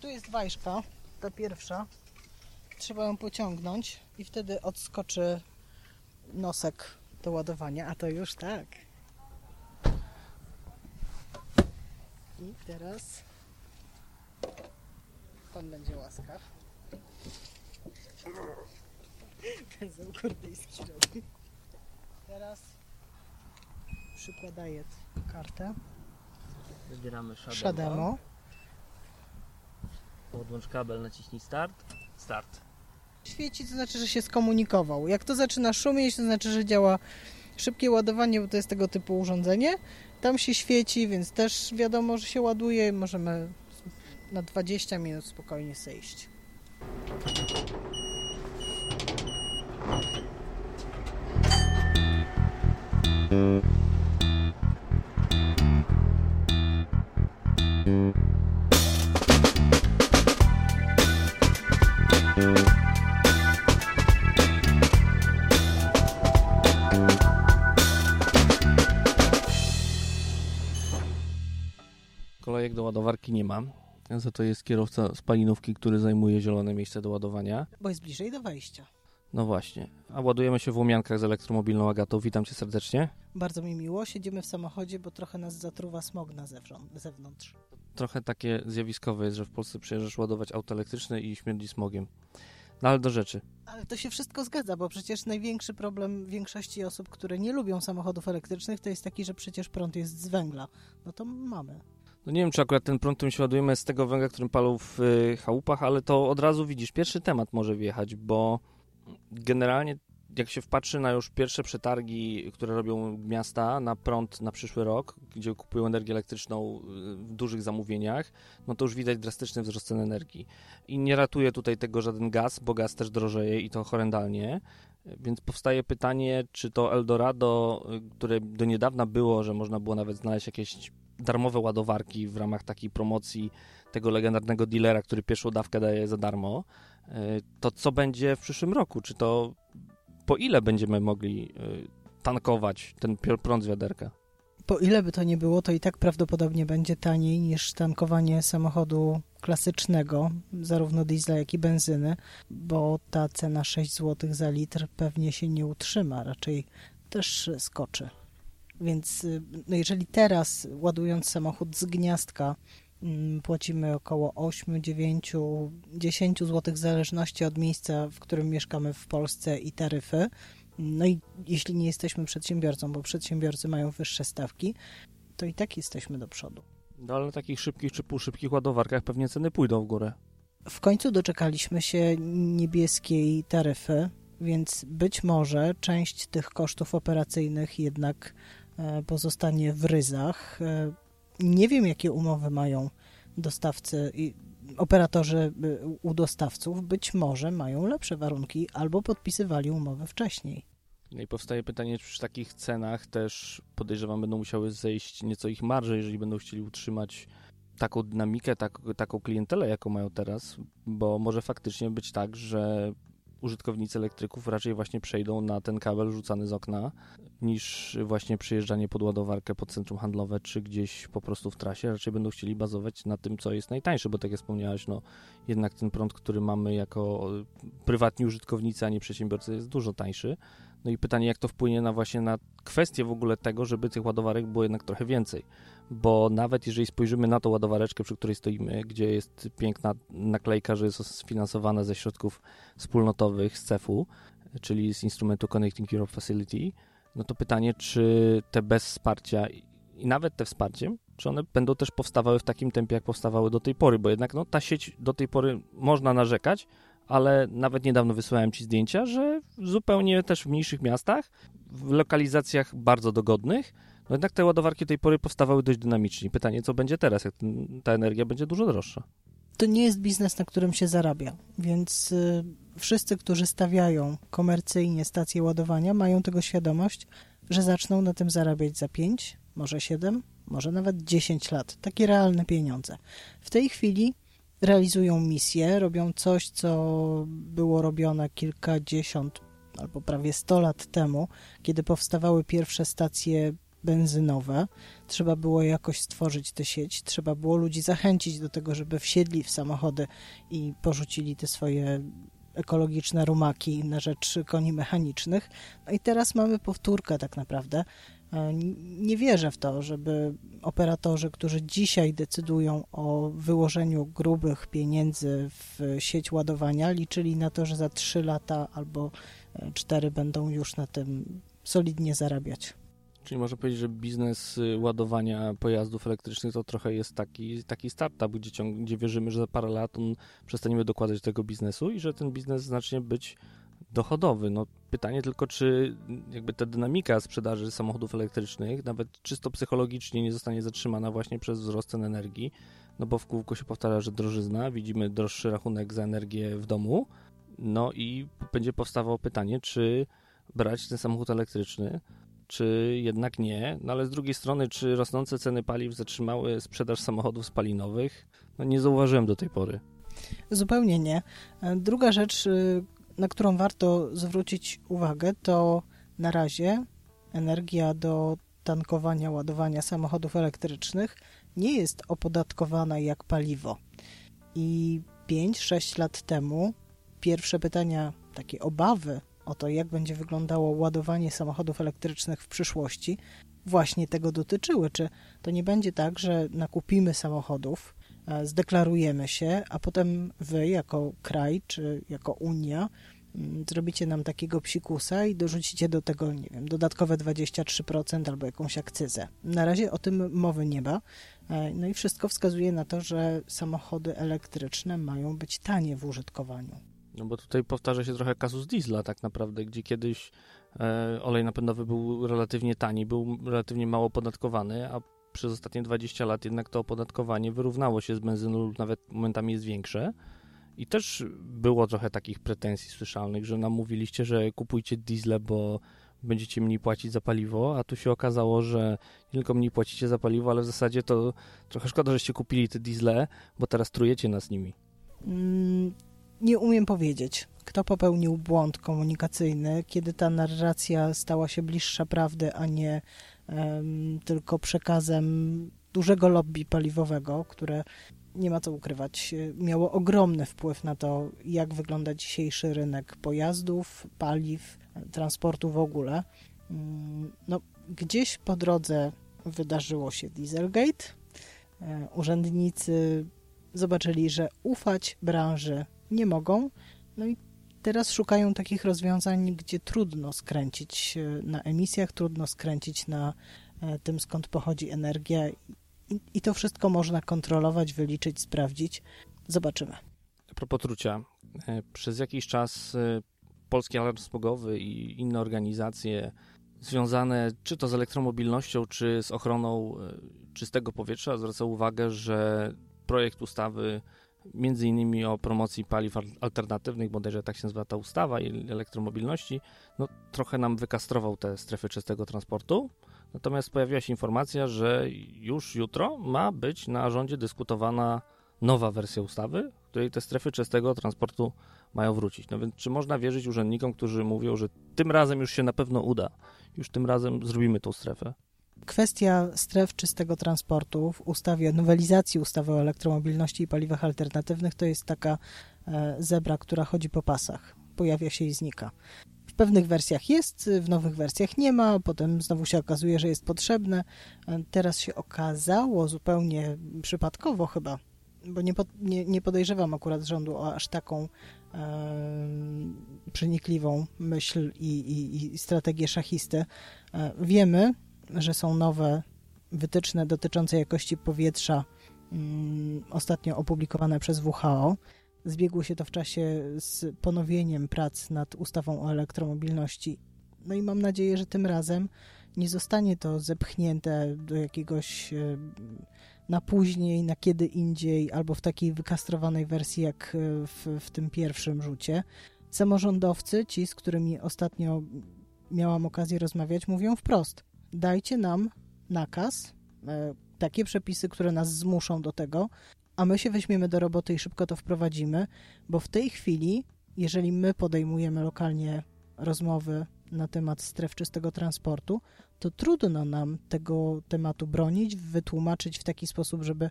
Tu jest wajszka, ta pierwsza. Trzeba ją pociągnąć i wtedy odskoczy nosek do ładowania. A to już tak. I teraz pan będzie łaskaw. Ten zał kurdyjski robi. Teraz przykładaję kartę. Wybieramy Shademo. Podłącz kabel, naciśnij start. Start. Świeci, to znaczy, że się skomunikował. Jak to zaczyna szumieć, to znaczy, że działa szybkie ładowanie, bo to jest tego typu urządzenie. Tam się świeci, więc też wiadomo, że się ładuje. Możemy na 20 minut spokojnie zejść. Kolejek do ładowarki nie ma, za to jest kierowca spalinówki, który zajmuje zielone miejsce do ładowania. Bo jest bliżej do wejścia. No właśnie, a ładujemy się w Łomiankach z elektromobilną Agatą. Witam Cię serdecznie. Bardzo mi miło, siedzimy w samochodzie, bo trochę nas zatruwa smog na zewnątrz. Trochę takie zjawiskowe jest, że w Polsce przyjeżdżasz ładować auto elektryczne i śmierdzi smogiem. No ale do rzeczy. Ale to się wszystko zgadza, bo przecież największy problem większości osób, które nie lubią samochodów elektrycznych, to jest taki, że przecież prąd jest z węgla. No to mamy. No nie wiem, czy akurat ten prąd, którym się ładujemy, z tego węgla, którym palą w chałupach, ale to od razu widzisz, pierwszy temat może wjechać, bo generalnie jak się wpatrzy na już pierwsze przetargi, które robią miasta na prąd na przyszły rok, gdzie kupują energię elektryczną w dużych zamówieniach, no to już widać drastyczny wzrost cen energii. I nie ratuje tutaj tego żaden gaz, bo gaz też drożeje i to horrendalnie. Więc powstaje pytanie, czy to Eldorado, które do niedawna było, że można było nawet znaleźć jakieś darmowe ładowarki w ramach takiej promocji tego legendarnego dealera, który pierwszą dawkę daje za darmo, to co będzie w przyszłym roku? Czy to po ile będziemy mogli tankować ten prąd z wiaderka? Po ile by to nie było, to i tak prawdopodobnie będzie taniej niż tankowanie samochodu klasycznego, zarówno diesla, jak i benzyny, bo ta cena 6 zł za litr pewnie się nie utrzyma, raczej też skoczy. Więc no jeżeli teraz, ładując samochód z gniazdka, płacimy około 8, 9, 10 zł w zależności od miejsca, w którym mieszkamy w Polsce i taryfy, no i jeśli nie jesteśmy przedsiębiorcą, bo przedsiębiorcy mają wyższe stawki, to i tak jesteśmy do przodu. No ale na takich szybkich czy półszybkich ładowarkach pewnie ceny pójdą w górę. W końcu doczekaliśmy się niebieskiej taryfy, więc być może część tych kosztów operacyjnych jednak pozostanie w ryzach. Nie wiem, jakie umowy mają dostawcy i operatorzy u dostawców. Być może mają lepsze warunki albo podpisywali umowy wcześniej. No i powstaje pytanie, czy przy takich cenach też podejrzewam będą musiały zejść nieco ich marże, jeżeli będą chcieli utrzymać taką dynamikę, taką klientelę, jaką mają teraz, bo może faktycznie być tak, że użytkownicy elektryków raczej właśnie przejdą na ten kabel rzucany z okna niż właśnie przyjeżdżanie pod ładowarkę, pod centrum handlowe czy gdzieś po prostu w trasie. Raczej będą chcieli bazować na tym, co jest najtańsze, bo tak jak wspomniałaś, no jednak ten prąd, który mamy jako prywatni użytkownicy, a nie przedsiębiorcy, jest dużo tańszy. No i pytanie, jak to wpłynie na właśnie na kwestię w ogóle tego, żeby tych ładowarek było jednak trochę więcej, bo nawet jeżeli spojrzymy na tą ładowareczkę, przy której stoimy, gdzie jest piękna naklejka, że jest sfinansowana ze środków wspólnotowych z CEF-u, czyli z instrumentu Connecting Europe Facility, no to pytanie, czy te bez wsparcia i nawet te wsparciem, czy one będą też powstawały w takim tempie, jak powstawały do tej pory, bo jednak no, ta sieć do tej pory można narzekać, ale nawet niedawno wysłałem Ci zdjęcia, że zupełnie też w mniejszych miastach, w lokalizacjach bardzo dogodnych, no jednak te ładowarki do tej pory powstawały dość dynamicznie. Pytanie, co będzie teraz, jak ta energia będzie dużo droższa? To nie jest biznes, na którym się zarabia, więc wszyscy, którzy stawiają komercyjnie stacje ładowania, mają tego świadomość, że zaczną na tym zarabiać za 5, może 7, może nawet 10 lat. Takie realne pieniądze. W tej chwili realizują misję, robią coś, co było robione kilkadziesiąt albo prawie 100 lat temu, kiedy powstawały pierwsze stacje benzynowe. Trzeba było jakoś stworzyć tę sieć, trzeba było ludzi zachęcić do tego, żeby wsiedli w samochody i porzucili te swoje ekologiczne rumaki na rzecz koni mechanicznych. No i teraz mamy powtórkę tak naprawdę. Nie wierzę w to, żeby operatorzy, którzy dzisiaj decydują o wyłożeniu grubych pieniędzy w sieć ładowania, liczyli na to, że za 3 lata albo 4 będą już na tym solidnie zarabiać. Czyli można powiedzieć, że biznes ładowania pojazdów elektrycznych to trochę jest taki startup, gdzie wierzymy, że za parę lat przestaniemy dokładać do tego biznesu i że ten biznes znacznie być dochodowy. No, pytanie tylko, czy jakby ta dynamika sprzedaży samochodów elektrycznych nawet czysto psychologicznie nie zostanie zatrzymana właśnie przez wzrost cen energii, no bo w kółko się powtarza, że drożyzna, widzimy droższy rachunek za energię w domu, no i będzie powstawało pytanie, czy brać ten samochód elektryczny, czy jednak nie, no ale z drugiej strony, czy rosnące ceny paliw zatrzymały sprzedaż samochodów spalinowych? No nie zauważyłem do tej pory. Zupełnie nie. Druga rzecz, na którą warto zwrócić uwagę, to na razie energia do tankowania, ładowania samochodów elektrycznych nie jest opodatkowana jak paliwo. I 5-6 lat temu pierwsze pytania, takie obawy o to, jak będzie wyglądało ładowanie samochodów elektrycznych w przyszłości, właśnie tego dotyczyły. Czy to nie będzie tak, że nakupimy samochodów, zdeklarujemy się, a potem wy jako kraj czy jako Unia zrobicie nam takiego psikusa i dorzucicie do tego, nie wiem, dodatkowe 23% albo jakąś akcyzę. Na razie o tym mowy nie ma. No i wszystko wskazuje na to, że samochody elektryczne mają być tanie w użytkowaniu. No bo tutaj powtarza się trochę kasus diesla tak naprawdę, gdzie kiedyś olej napędowy był relatywnie tani, był relatywnie mało podatkowany, a przez ostatnie 20 lat jednak to opodatkowanie wyrównało się z benzyną lub nawet momentami jest większe i też było trochę takich pretensji słyszalnych, że nam mówiliście, że kupujcie diesle, bo będziecie mniej płacić za paliwo, a tu się okazało, że nie tylko mniej płacicie za paliwo, ale w zasadzie to trochę szkoda, żeście kupili te diesle, bo teraz trujecie nas nimi. Nie umiem powiedzieć, kto popełnił błąd komunikacyjny, kiedy ta narracja stała się bliższa prawdy, a nie tylko przekazem dużego lobby paliwowego, które nie ma co ukrywać, miało ogromny wpływ na to, jak wygląda dzisiejszy rynek pojazdów, paliw, transportu w ogóle. No, gdzieś po drodze wydarzyło się Dieselgate. Urzędnicy zobaczyli, że ufać branży nie mogą, no i teraz szukają takich rozwiązań, gdzie trudno skręcić na emisjach, trudno skręcić na tym, skąd pochodzi energia i to wszystko można kontrolować, wyliczyć, sprawdzić. Zobaczymy. A propos trucia, przez jakiś czas Polski Alarm Smogowy i inne organizacje związane czy to z elektromobilnością, czy z ochroną czystego powietrza zwracały uwagę, że projekt ustawy między innymi o promocji paliw alternatywnych, bodajże tak się nazywa ta ustawa, i elektromobilności, no trochę nam wykastrował te strefy czystego transportu. Natomiast pojawiła się informacja, że już jutro ma być na rządzie dyskutowana nowa wersja ustawy, w której te strefy czystego transportu mają wrócić. No więc czy można wierzyć urzędnikom, którzy mówią, że tym razem już się na pewno uda, już tym razem zrobimy tą strefę? Kwestia stref czystego transportu w ustawie, nowelizacji ustawy o elektromobilności i paliwach alternatywnych to jest taka zebra, która chodzi po pasach, pojawia się i znika. W pewnych wersjach jest, w nowych wersjach nie ma, potem znowu się okazuje, że jest potrzebne. Teraz się okazało zupełnie przypadkowo chyba, bo nie podejrzewam akurat rządu o aż taką przenikliwą myśl i strategię szachisty. Wiemy, że są nowe wytyczne dotyczące jakości powietrza, ostatnio opublikowane przez WHO. Zbiegło się to w czasie z ponowieniem prac nad ustawą o elektromobilności. No i mam nadzieję, że tym razem nie zostanie to zepchnięte do jakiegoś na później, na kiedy indziej, albo w takiej wykastrowanej wersji jak w tym pierwszym rzucie. Samorządowcy, ci, z którymi ostatnio miałam okazję rozmawiać, mówią wprost: dajcie nam nakaz, takie przepisy, które nas zmuszą do tego, a my się weźmiemy do roboty i szybko to wprowadzimy, bo w tej chwili, jeżeli my podejmujemy lokalnie rozmowy na temat stref czystego transportu, to trudno nam tego tematu bronić, wytłumaczyć w taki sposób, żeby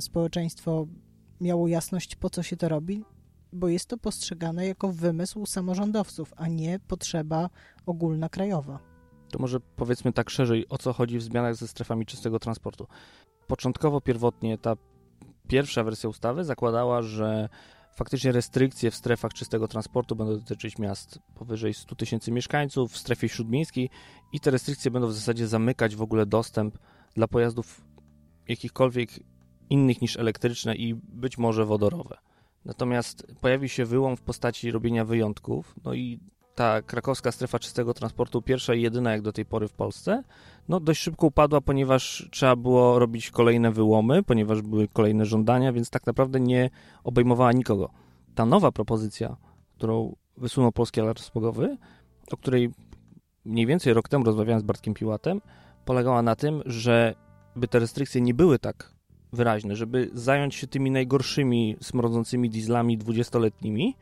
społeczeństwo miało jasność, po co się to robi, bo jest to postrzegane jako wymysł samorządowców, a nie potrzeba ogólna krajowa. To może powiedzmy tak szerzej, o co chodzi w zmianach ze strefami czystego transportu. Początkowo, pierwotnie ta pierwsza wersja ustawy zakładała, że faktycznie restrykcje w strefach czystego transportu będą dotyczyć miast powyżej 100 tysięcy mieszkańców, w strefie śródmiejskiej i te restrykcje będą w zasadzie zamykać w ogóle dostęp dla pojazdów jakichkolwiek innych niż elektryczne i być może wodorowe. Natomiast pojawi się wyłom w postaci robienia wyjątków, no i ta krakowska strefa czystego transportu, pierwsza i jedyna jak do tej pory w Polsce, no dość szybko upadła, ponieważ trzeba było robić kolejne wyłomy, ponieważ były kolejne żądania, więc tak naprawdę nie obejmowała nikogo. Ta nowa propozycja, którą wysunął Polski Alarm Smogowy, o której mniej więcej rok temu rozmawiałem z Bartkiem Piłatem, polegała na tym, że by te restrykcje nie były tak wyraźne, żeby zająć się tymi najgorszymi smrodzącymi dieslami 20-letnimi,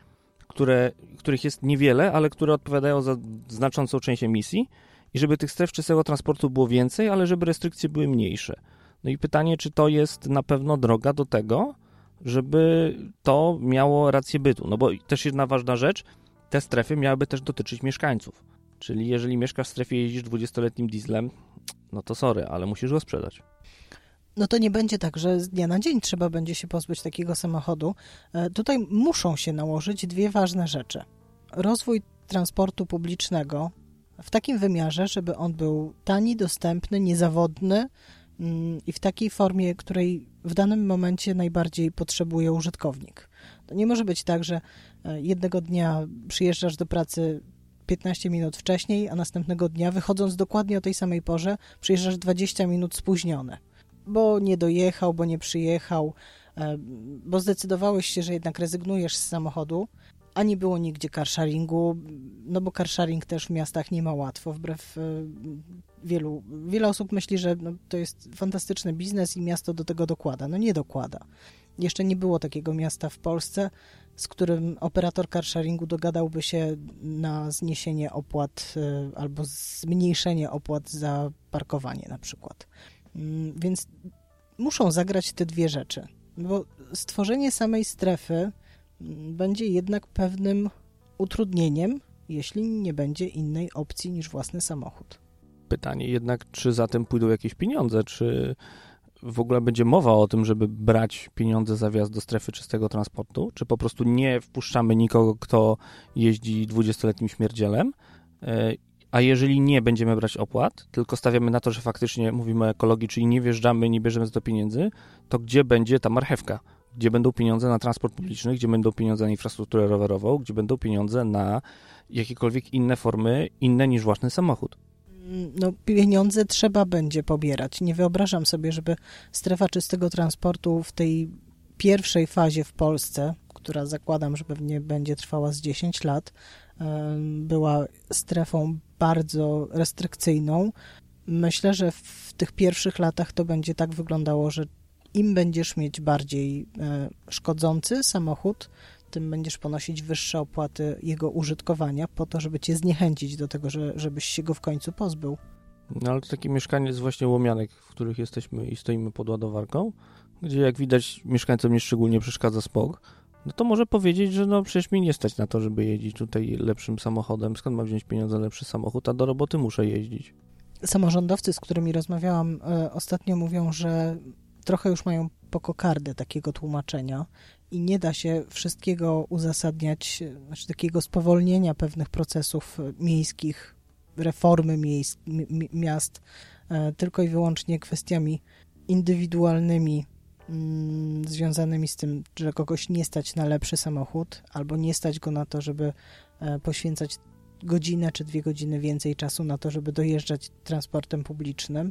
których jest niewiele, ale które odpowiadają za znaczącą część emisji i żeby tych stref czystego transportu było więcej, ale żeby restrykcje były mniejsze. No i pytanie, czy to jest na pewno droga do tego, żeby to miało rację bytu. No bo też jedna ważna rzecz, te strefy miałyby też dotyczyć mieszkańców. Czyli jeżeli mieszkasz w strefie i jeździsz 20-letnim dieslem, no to sorry, ale musisz go sprzedać. No to nie będzie tak, że z dnia na dzień trzeba będzie się pozbyć takiego samochodu. Tutaj muszą się nałożyć dwie ważne rzeczy. Rozwój transportu publicznego w takim wymiarze, żeby on był tani, dostępny, niezawodny i w takiej formie, której w danym momencie najbardziej potrzebuje użytkownik. To nie może być tak, że jednego dnia przyjeżdżasz do pracy 15 minut wcześniej, a następnego dnia, wychodząc dokładnie o tej samej porze, przyjeżdżasz 20 minut spóźniony. Bo nie dojechał, bo nie przyjechał, bo zdecydowałeś się, że jednak rezygnujesz z samochodu, a nie było nigdzie carsharingu, no bo carsharing też w miastach nie ma łatwo, wbrew wielu. Wiele osób myśli, że no, to jest fantastyczny biznes i miasto do tego dokłada. No nie dokłada. Jeszcze nie było takiego miasta w Polsce, z którym operator carsharingu dogadałby się na zniesienie opłat albo zmniejszenie opłat za parkowanie na przykład. Więc muszą zagrać te dwie rzeczy, bo stworzenie samej strefy będzie jednak pewnym utrudnieniem, jeśli nie będzie innej opcji niż własny samochód. Pytanie jednak, czy za tym pójdą jakieś pieniądze, czy w ogóle będzie mowa o tym, żeby brać pieniądze za wjazd do strefy czystego transportu, czy po prostu nie wpuszczamy nikogo, kto jeździ 20-letnim śmierdzielem, a jeżeli nie będziemy brać opłat, tylko stawiamy na to, że faktycznie mówimy o ekologii, czyli nie wjeżdżamy, nie bierzemy z do pieniędzy, to gdzie będzie ta marchewka? Gdzie będą pieniądze na transport publiczny, gdzie będą pieniądze na infrastrukturę rowerową, gdzie będą pieniądze na jakiekolwiek inne formy, inne niż własny samochód? No pieniądze trzeba będzie pobierać. Nie wyobrażam sobie, żeby strefa czystego transportu w tej pierwszej fazie w Polsce, która zakładam, że pewnie będzie trwała z 10 lat, była strefą bardzo restrykcyjną. Myślę, że w tych pierwszych latach to będzie tak wyglądało, że im będziesz mieć bardziej szkodzący samochód, tym będziesz ponosić wyższe opłaty jego użytkowania po to, żeby cię zniechęcić do tego, żebyś się go w końcu pozbył. No ale to taki mieszkaniec właśnie Łomianek, w których jesteśmy i stoimy pod ładowarką, gdzie jak widać mieszkańcom nie szczególnie przeszkadza smog, no to może powiedzieć, że no przecież mi nie stać na to, żeby jeździć tutaj lepszym samochodem. Skąd mam wziąć pieniądze na lepszy samochód, a do roboty muszę jeździć. Samorządowcy, z którymi rozmawiałam ostatnio, mówią, że trochę już mają po kokardę takiego tłumaczenia i nie da się wszystkiego uzasadniać, znaczy takiego spowolnienia pewnych procesów miejskich, reformy miast, tylko i wyłącznie kwestiami indywidualnymi, związanymi z tym, że kogoś nie stać na lepszy samochód albo nie stać go na to, żeby poświęcać godzinę czy 2 godziny więcej czasu na to, żeby dojeżdżać transportem publicznym.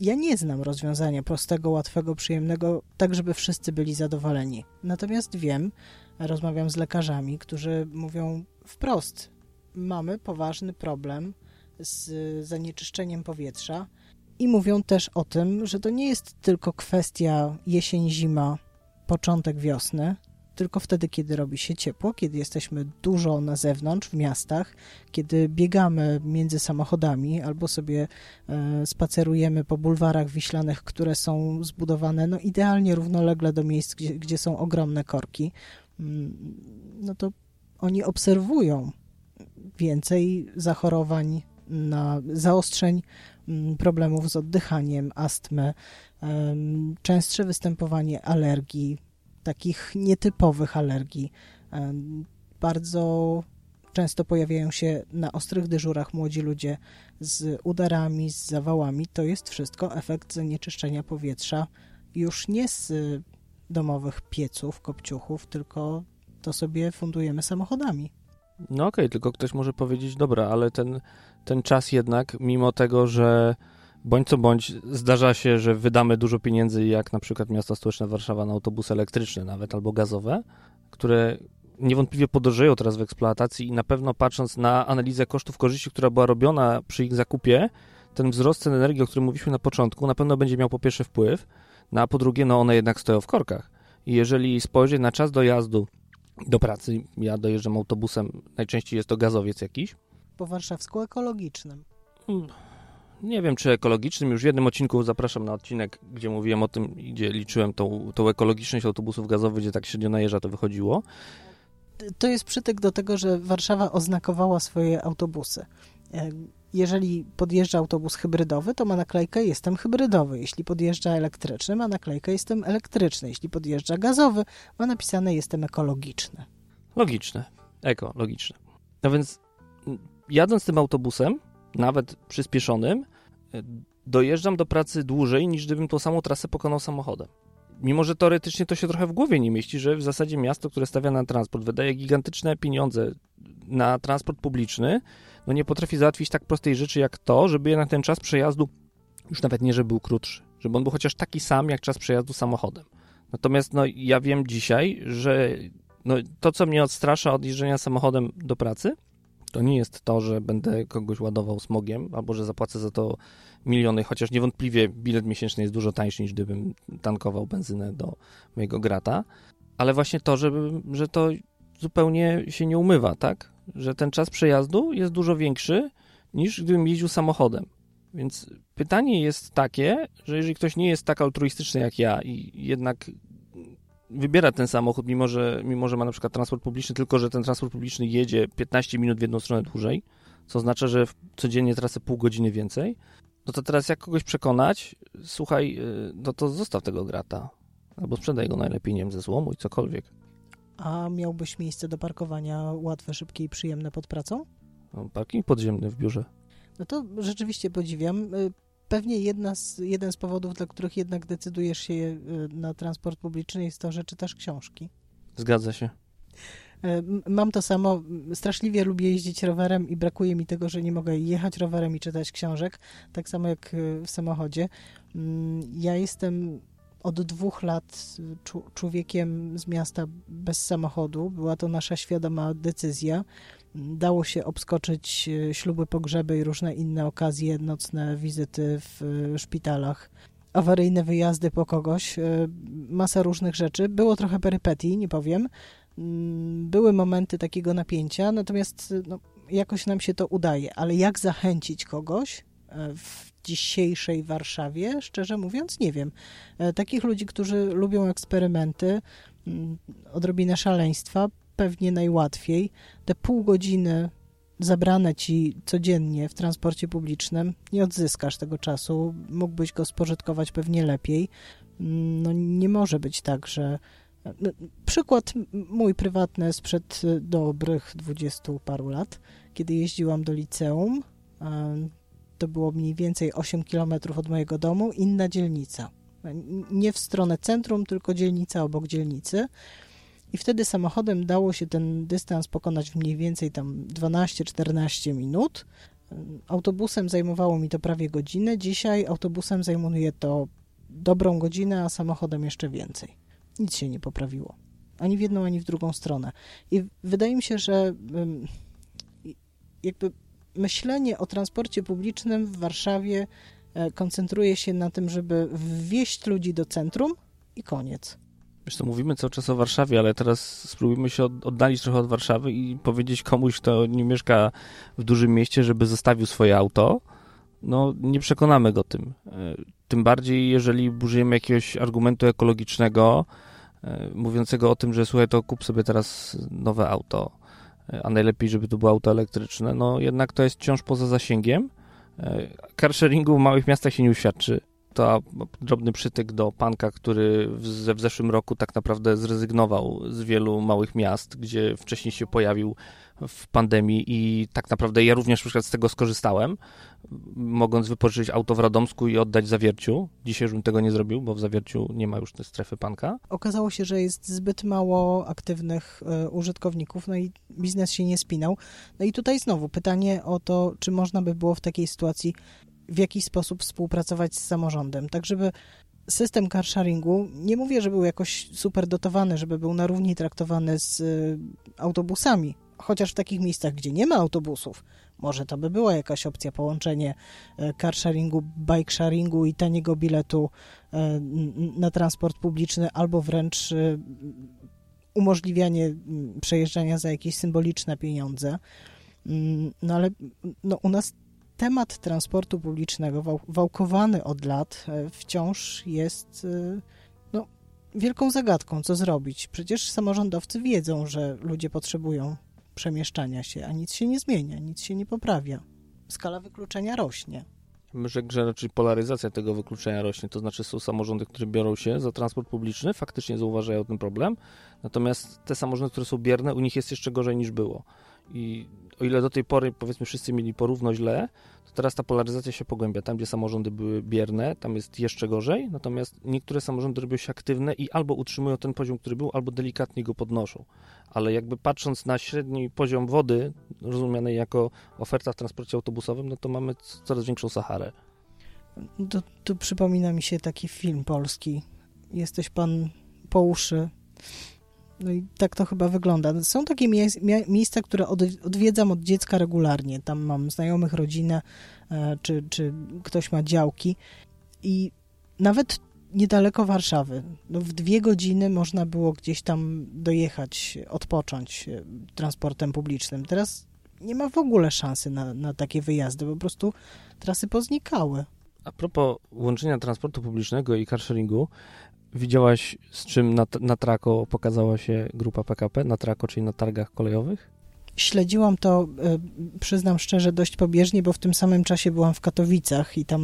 Ja nie znam rozwiązania prostego, łatwego, przyjemnego, tak żeby wszyscy byli zadowoleni. Natomiast wiem, rozmawiam z lekarzami, którzy mówią wprost, mamy poważny problem z zanieczyszczeniem powietrza. I mówią też o tym, że to nie jest tylko kwestia jesień-zima, początek wiosny, tylko wtedy, kiedy robi się ciepło, kiedy jesteśmy dużo na zewnątrz, w miastach, kiedy biegamy między samochodami albo sobie spacerujemy po bulwarach wiślanych, które są zbudowane no, idealnie równolegle do miejsc, gdzie są ogromne korki, no to oni obserwują więcej zachorowań, na zaostrzeń, problemów z oddychaniem, astmy, częstsze występowanie alergii, takich nietypowych alergii. Bardzo często pojawiają się na ostrych dyżurach młodzi ludzie z udarami, z zawałami. To jest wszystko efekt zanieczyszczenia powietrza już nie z domowych pieców, kopciuchów, tylko to sobie fundujemy samochodami. No okej, tylko ktoś może powiedzieć, dobra, ale ten czas jednak, mimo tego, że bądź co bądź zdarza się, że wydamy dużo pieniędzy, jak na przykład miasta stołeczne Warszawa, na autobusy elektryczne nawet albo gazowe, które niewątpliwie podrożeją teraz w eksploatacji i na pewno patrząc na analizę kosztów korzyści, która była robiona przy ich zakupie, ten wzrost cen energii, o którym mówiliśmy na początku, na pewno będzie miał po pierwsze wpływ, a po drugie, no one jednak stoją w korkach. I jeżeli spojrzeć na czas dojazdu do pracy, ja dojeżdżam autobusem, najczęściej jest to gazowiec jakiś. Po warszawsku ekologicznym. Nie wiem, czy ekologicznym. Już w jednym odcinku zapraszam na odcinek, gdzie mówiłem o tym, gdzie liczyłem tą ekologiczność autobusów gazowych, gdzie tak średnio na jeża to wychodziło. To jest przytyk do tego, że Warszawa oznakowała swoje autobusy. Jeżeli podjeżdża autobus hybrydowy, to ma naklejkę jestem hybrydowy. Jeśli podjeżdża elektryczny, ma naklejkę jestem elektryczny. Jeśli podjeżdża gazowy, ma napisane jestem ekologiczny. Logiczne. Ekologiczne. No więc jadąc tym autobusem, nawet przyspieszonym, dojeżdżam do pracy dłużej niż gdybym tą samą trasę pokonał samochodem. Mimo, że teoretycznie to się trochę w głowie nie mieści, że w zasadzie miasto, które stawia na transport, wydaje gigantyczne pieniądze na transport publiczny, no nie potrafi załatwić tak prostej rzeczy jak to, żeby jednak ten czas przejazdu, już nawet nie, żeby był krótszy, żeby on był chociaż taki sam jak czas przejazdu samochodem. Natomiast no, ja wiem dzisiaj, że no, to, co mnie odstrasza od jeżdżenia samochodem do pracy, to nie jest to, że będę kogoś ładował smogiem, albo że zapłacę za to miliony, chociaż niewątpliwie bilet miesięczny jest dużo tańszy, niż gdybym tankował benzynę do mojego grata, ale właśnie to, że to zupełnie się nie umywa, tak? Że ten czas przejazdu jest dużo większy, niż gdybym jeździł samochodem. Więc pytanie jest takie, że jeżeli ktoś nie jest tak altruistyczny jak ja i jednak wybiera ten samochód, mimo że ma na przykład transport publiczny, tylko że ten transport publiczny jedzie 15 minut w jedną stronę dłużej, co oznacza, że codziennie tracę pół godziny więcej, no to teraz jak kogoś przekonać, słuchaj, no to zostaw tego grata, albo sprzedaj go najlepiej, nie wiem, ze złomu i cokolwiek. A miałbyś miejsce do parkowania łatwe, szybkie i przyjemne pod pracą? No, parking podziemny w biurze. No to rzeczywiście podziwiam. Pewnie jeden z powodów, dla których jednak decydujesz się na transport publiczny jest to, że czytasz książki. Zgadza się. Mam to samo. Straszliwie lubię jeździć rowerem i brakuje mi tego, że nie mogę jechać rowerem i czytać książek. Tak samo jak w samochodzie. Ja jestem od 2 lat człowiekiem z miasta bez samochodu. Była to nasza świadoma decyzja. Dało się obskoczyć śluby, pogrzeby i różne inne okazje, nocne wizyty w szpitalach, awaryjne wyjazdy po kogoś, masa różnych rzeczy. Było trochę perypetii, nie powiem. Były momenty takiego napięcia, natomiast no, jakoś nam się to udaje. Ale jak zachęcić kogoś w dzisiejszej Warszawie? Szczerze mówiąc, nie wiem. Takich ludzi, którzy lubią eksperymenty, odrobinę szaleństwa, pewnie najłatwiej. Te pół godziny zabrane ci codziennie w transporcie publicznym, nie odzyskasz tego czasu, mógłbyś go spożytkować pewnie lepiej. No nie może być tak, że... Przykład mój prywatny sprzed dobrych 20 paru lat, kiedy jeździłam do liceum, to było mniej więcej 8 km od mojego domu, inna dzielnica. Nie w stronę centrum, tylko dzielnica obok dzielnicy. I wtedy samochodem dało się ten dystans pokonać w mniej więcej tam 12-14 minut. Autobusem zajmowało mi to prawie godzinę. Dzisiaj autobusem zajmuje to dobrą godzinę, a samochodem jeszcze więcej. Nic się nie poprawiło. Ani w jedną, ani w drugą stronę. I wydaje mi się, że jakby myślenie o transporcie publicznym w Warszawie koncentruje się na tym, żeby wwieźć ludzi do centrum i koniec. Zresztą mówimy cały czas o Warszawie, ale teraz spróbujmy się oddalić trochę od Warszawy i powiedzieć komuś, kto nie mieszka w dużym mieście, żeby zostawił swoje auto. No, nie przekonamy go tym. Tym bardziej, jeżeli użyjemy jakiegoś argumentu ekologicznego, mówiącego o tym, że słuchaj, to kup sobie teraz nowe auto, a najlepiej, żeby to było auto elektryczne. No, jednak to jest wciąż poza zasięgiem. Carsharingu w małych miastach się nie uświadczy. To drobny przytyk do panka, który w zeszłym roku tak naprawdę zrezygnował z wielu małych miast, gdzie wcześniej się pojawił w pandemii i tak naprawdę ja również na przykład z tego skorzystałem, mogąc wypożyczyć auto w Radomsku i oddać w Zawierciu. Dzisiaj już bym tego nie zrobił, bo w Zawierciu nie ma już tej strefy panka. Okazało się, że jest zbyt mało aktywnych użytkowników, no i biznes się nie spinał. No i tutaj znowu pytanie o to, czy można by było w takiej sytuacji w jakiś sposób współpracować z samorządem, tak żeby system carsharingu, nie mówię, że był jakoś super dotowany, żeby był na równi traktowany z autobusami, chociaż w takich miejscach, gdzie nie ma autobusów, może to by była jakaś opcja, połączenie carsharingu, bike sharingu i taniego biletu na transport publiczny, albo wręcz umożliwianie przejeżdżania za jakieś symboliczne pieniądze. No ale no, u nas temat transportu publicznego, wałkowany od lat, wciąż jest no, wielką zagadką, co zrobić. Przecież samorządowcy wiedzą, że ludzie potrzebują przemieszczania się, a nic się nie zmienia, nic się nie poprawia. Skala wykluczenia rośnie. Myślę, że raczej polaryzacja tego wykluczenia rośnie, to znaczy są samorządy, które biorą się za transport publiczny, faktycznie zauważają ten problem, natomiast te samorządy, które są bierne, u nich jest jeszcze gorzej niż było. I o ile do tej pory, powiedzmy, wszyscy mieli porówno źle, to teraz ta polaryzacja się pogłębia. Tam, gdzie samorządy były bierne, tam jest jeszcze gorzej, natomiast niektóre samorządy robią się aktywne i albo utrzymują ten poziom, który był, albo delikatnie go podnoszą. Ale jakby patrząc na średni poziom wody, rozumianej jako oferta w transporcie autobusowym, no to mamy coraz większą Saharę. Tu przypomina mi się taki film polski. Jesteś pan po uszy. No i tak to chyba wygląda. Są takie miejsca, które odwiedzam od dziecka regularnie. Tam mam znajomych, rodzinę, czy ktoś ma działki. I nawet niedaleko Warszawy, no w 2 godziny można było gdzieś tam dojechać, odpocząć transportem publicznym. Teraz nie ma w ogóle szansy na takie wyjazdy, po prostu trasy poznikały. A propos łączenia transportu publicznego i carsharingu, widziałaś, z czym na Trako pokazała się grupa PKP, na Trako, czyli na targach kolejowych? Śledziłam to, przyznam szczerze, dość pobieżnie, bo w tym samym czasie byłam w Katowicach i tam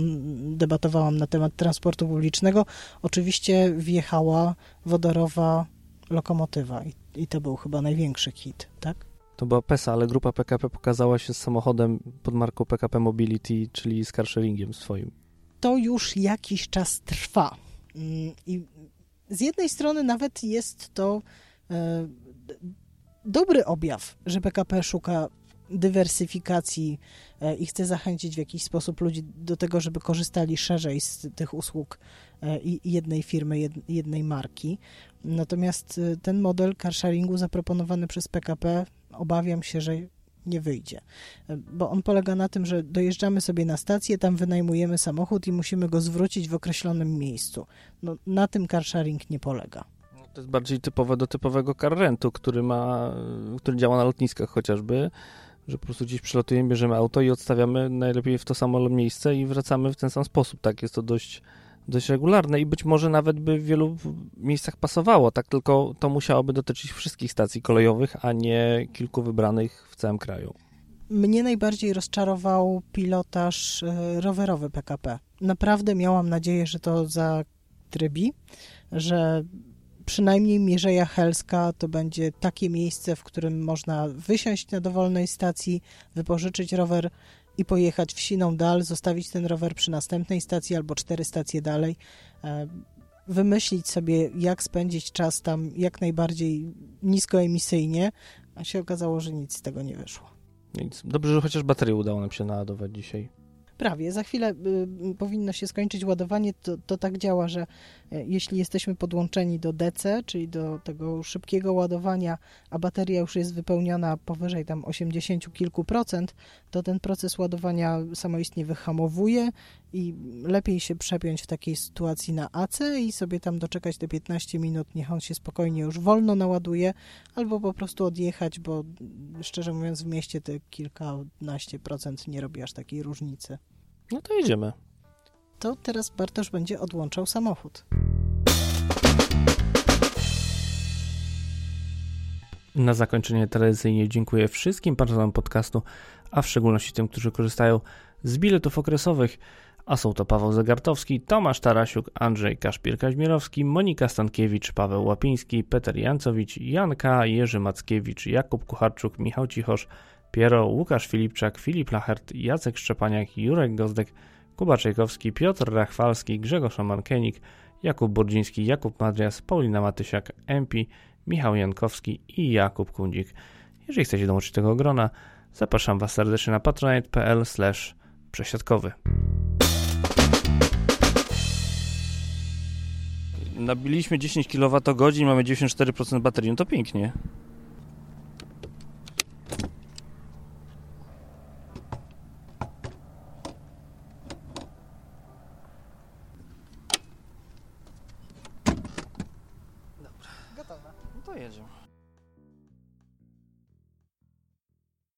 debatowałam na temat transportu publicznego. Oczywiście wjechała wodorowa lokomotywa i to był chyba największy hit, tak? To była PESA, ale grupa PKP pokazała się z samochodem pod marką PKP Mobility, czyli z carsharingiem swoim. To już jakiś czas trwa. I z jednej strony nawet jest to dobry objaw, że PKP szuka dywersyfikacji i chce zachęcić w jakiś sposób ludzi do tego, żeby korzystali szerzej z tych usług jednej firmy, jednej marki. Natomiast ten model carsharingu zaproponowany przez PKP, obawiam się, że nie wyjdzie, bo on polega na tym, że dojeżdżamy sobie na stację, tam wynajmujemy samochód i musimy go zwrócić w określonym miejscu. No, na tym carsharing nie polega. To jest bardziej typowe do typowego car rentu, który działa na lotniskach chociażby, że po prostu gdzieś przylatujemy, bierzemy auto i odstawiamy najlepiej w to samo miejsce i wracamy w ten sam sposób. Tak, jest to dość regularne i być może nawet by w wielu miejscach pasowało, tak, tylko to musiałoby dotyczyć wszystkich stacji kolejowych, a nie kilku wybranych w całym kraju. Mnie najbardziej rozczarował pilotaż rowerowy PKP. Naprawdę miałam nadzieję, że to zatrybi, że przynajmniej Mierzeja Helska to będzie takie miejsce, w którym można wysiąść na dowolnej stacji, wypożyczyć rower i pojechać w siną dal, zostawić ten rower przy następnej stacji albo 4 stacje dalej, wymyślić sobie, jak spędzić czas tam jak najbardziej niskoemisyjnie, a się okazało, że nic z tego nie wyszło. Nic. Dobrze, że chociaż baterię udało nam się naładować dzisiaj. Prawie. Za chwilę powinno się skończyć ładowanie. To tak działa, że jeśli jesteśmy podłączeni do DC, czyli do tego szybkiego ładowania, a bateria już jest wypełniona powyżej tam 80 kilku procent, to ten proces ładowania samoistnie wyhamowuje i lepiej się przepiąć w takiej sytuacji na AC i sobie tam doczekać te 15 minut, niech on się spokojnie już wolno naładuje, albo po prostu odjechać, bo szczerze mówiąc w mieście te kilkanaście procent nie robi aż takiej różnicy. No to jedziemy. To teraz Bartosz będzie odłączał samochód. Na zakończenie tradycyjnie dziękuję wszystkim patronom podcastu, a w szczególności tym, którzy korzystają z biletów okresowych, a są to Paweł Zagartowski, Tomasz Tarasiuk, Andrzej Kaszpir-Kaźmirowski, Monika Stankiewicz, Paweł Łapiński, Peter Jancowicz, Janka, Jerzy Mackiewicz, Jakub Kucharczuk, Michał Cichosz, Piero, Łukasz Filipczak, Filip Lachert, Jacek Szczepaniak, Jurek Gozdek, Kuba Czajkowski, Piotr Rachwalski, Grzegorz Omarkenik, Jakub Burdziński, Jakub Madrias, Paulina Matysiak, Empi, Michał Jankowski i Jakub Kundzik. Jeżeli chcecie dołączyć tego grona, zapraszam Was serdecznie na patronite.pl/przesiadkowy. Nabiliśmy 10 kWh, mamy 94% baterii, no to pięknie.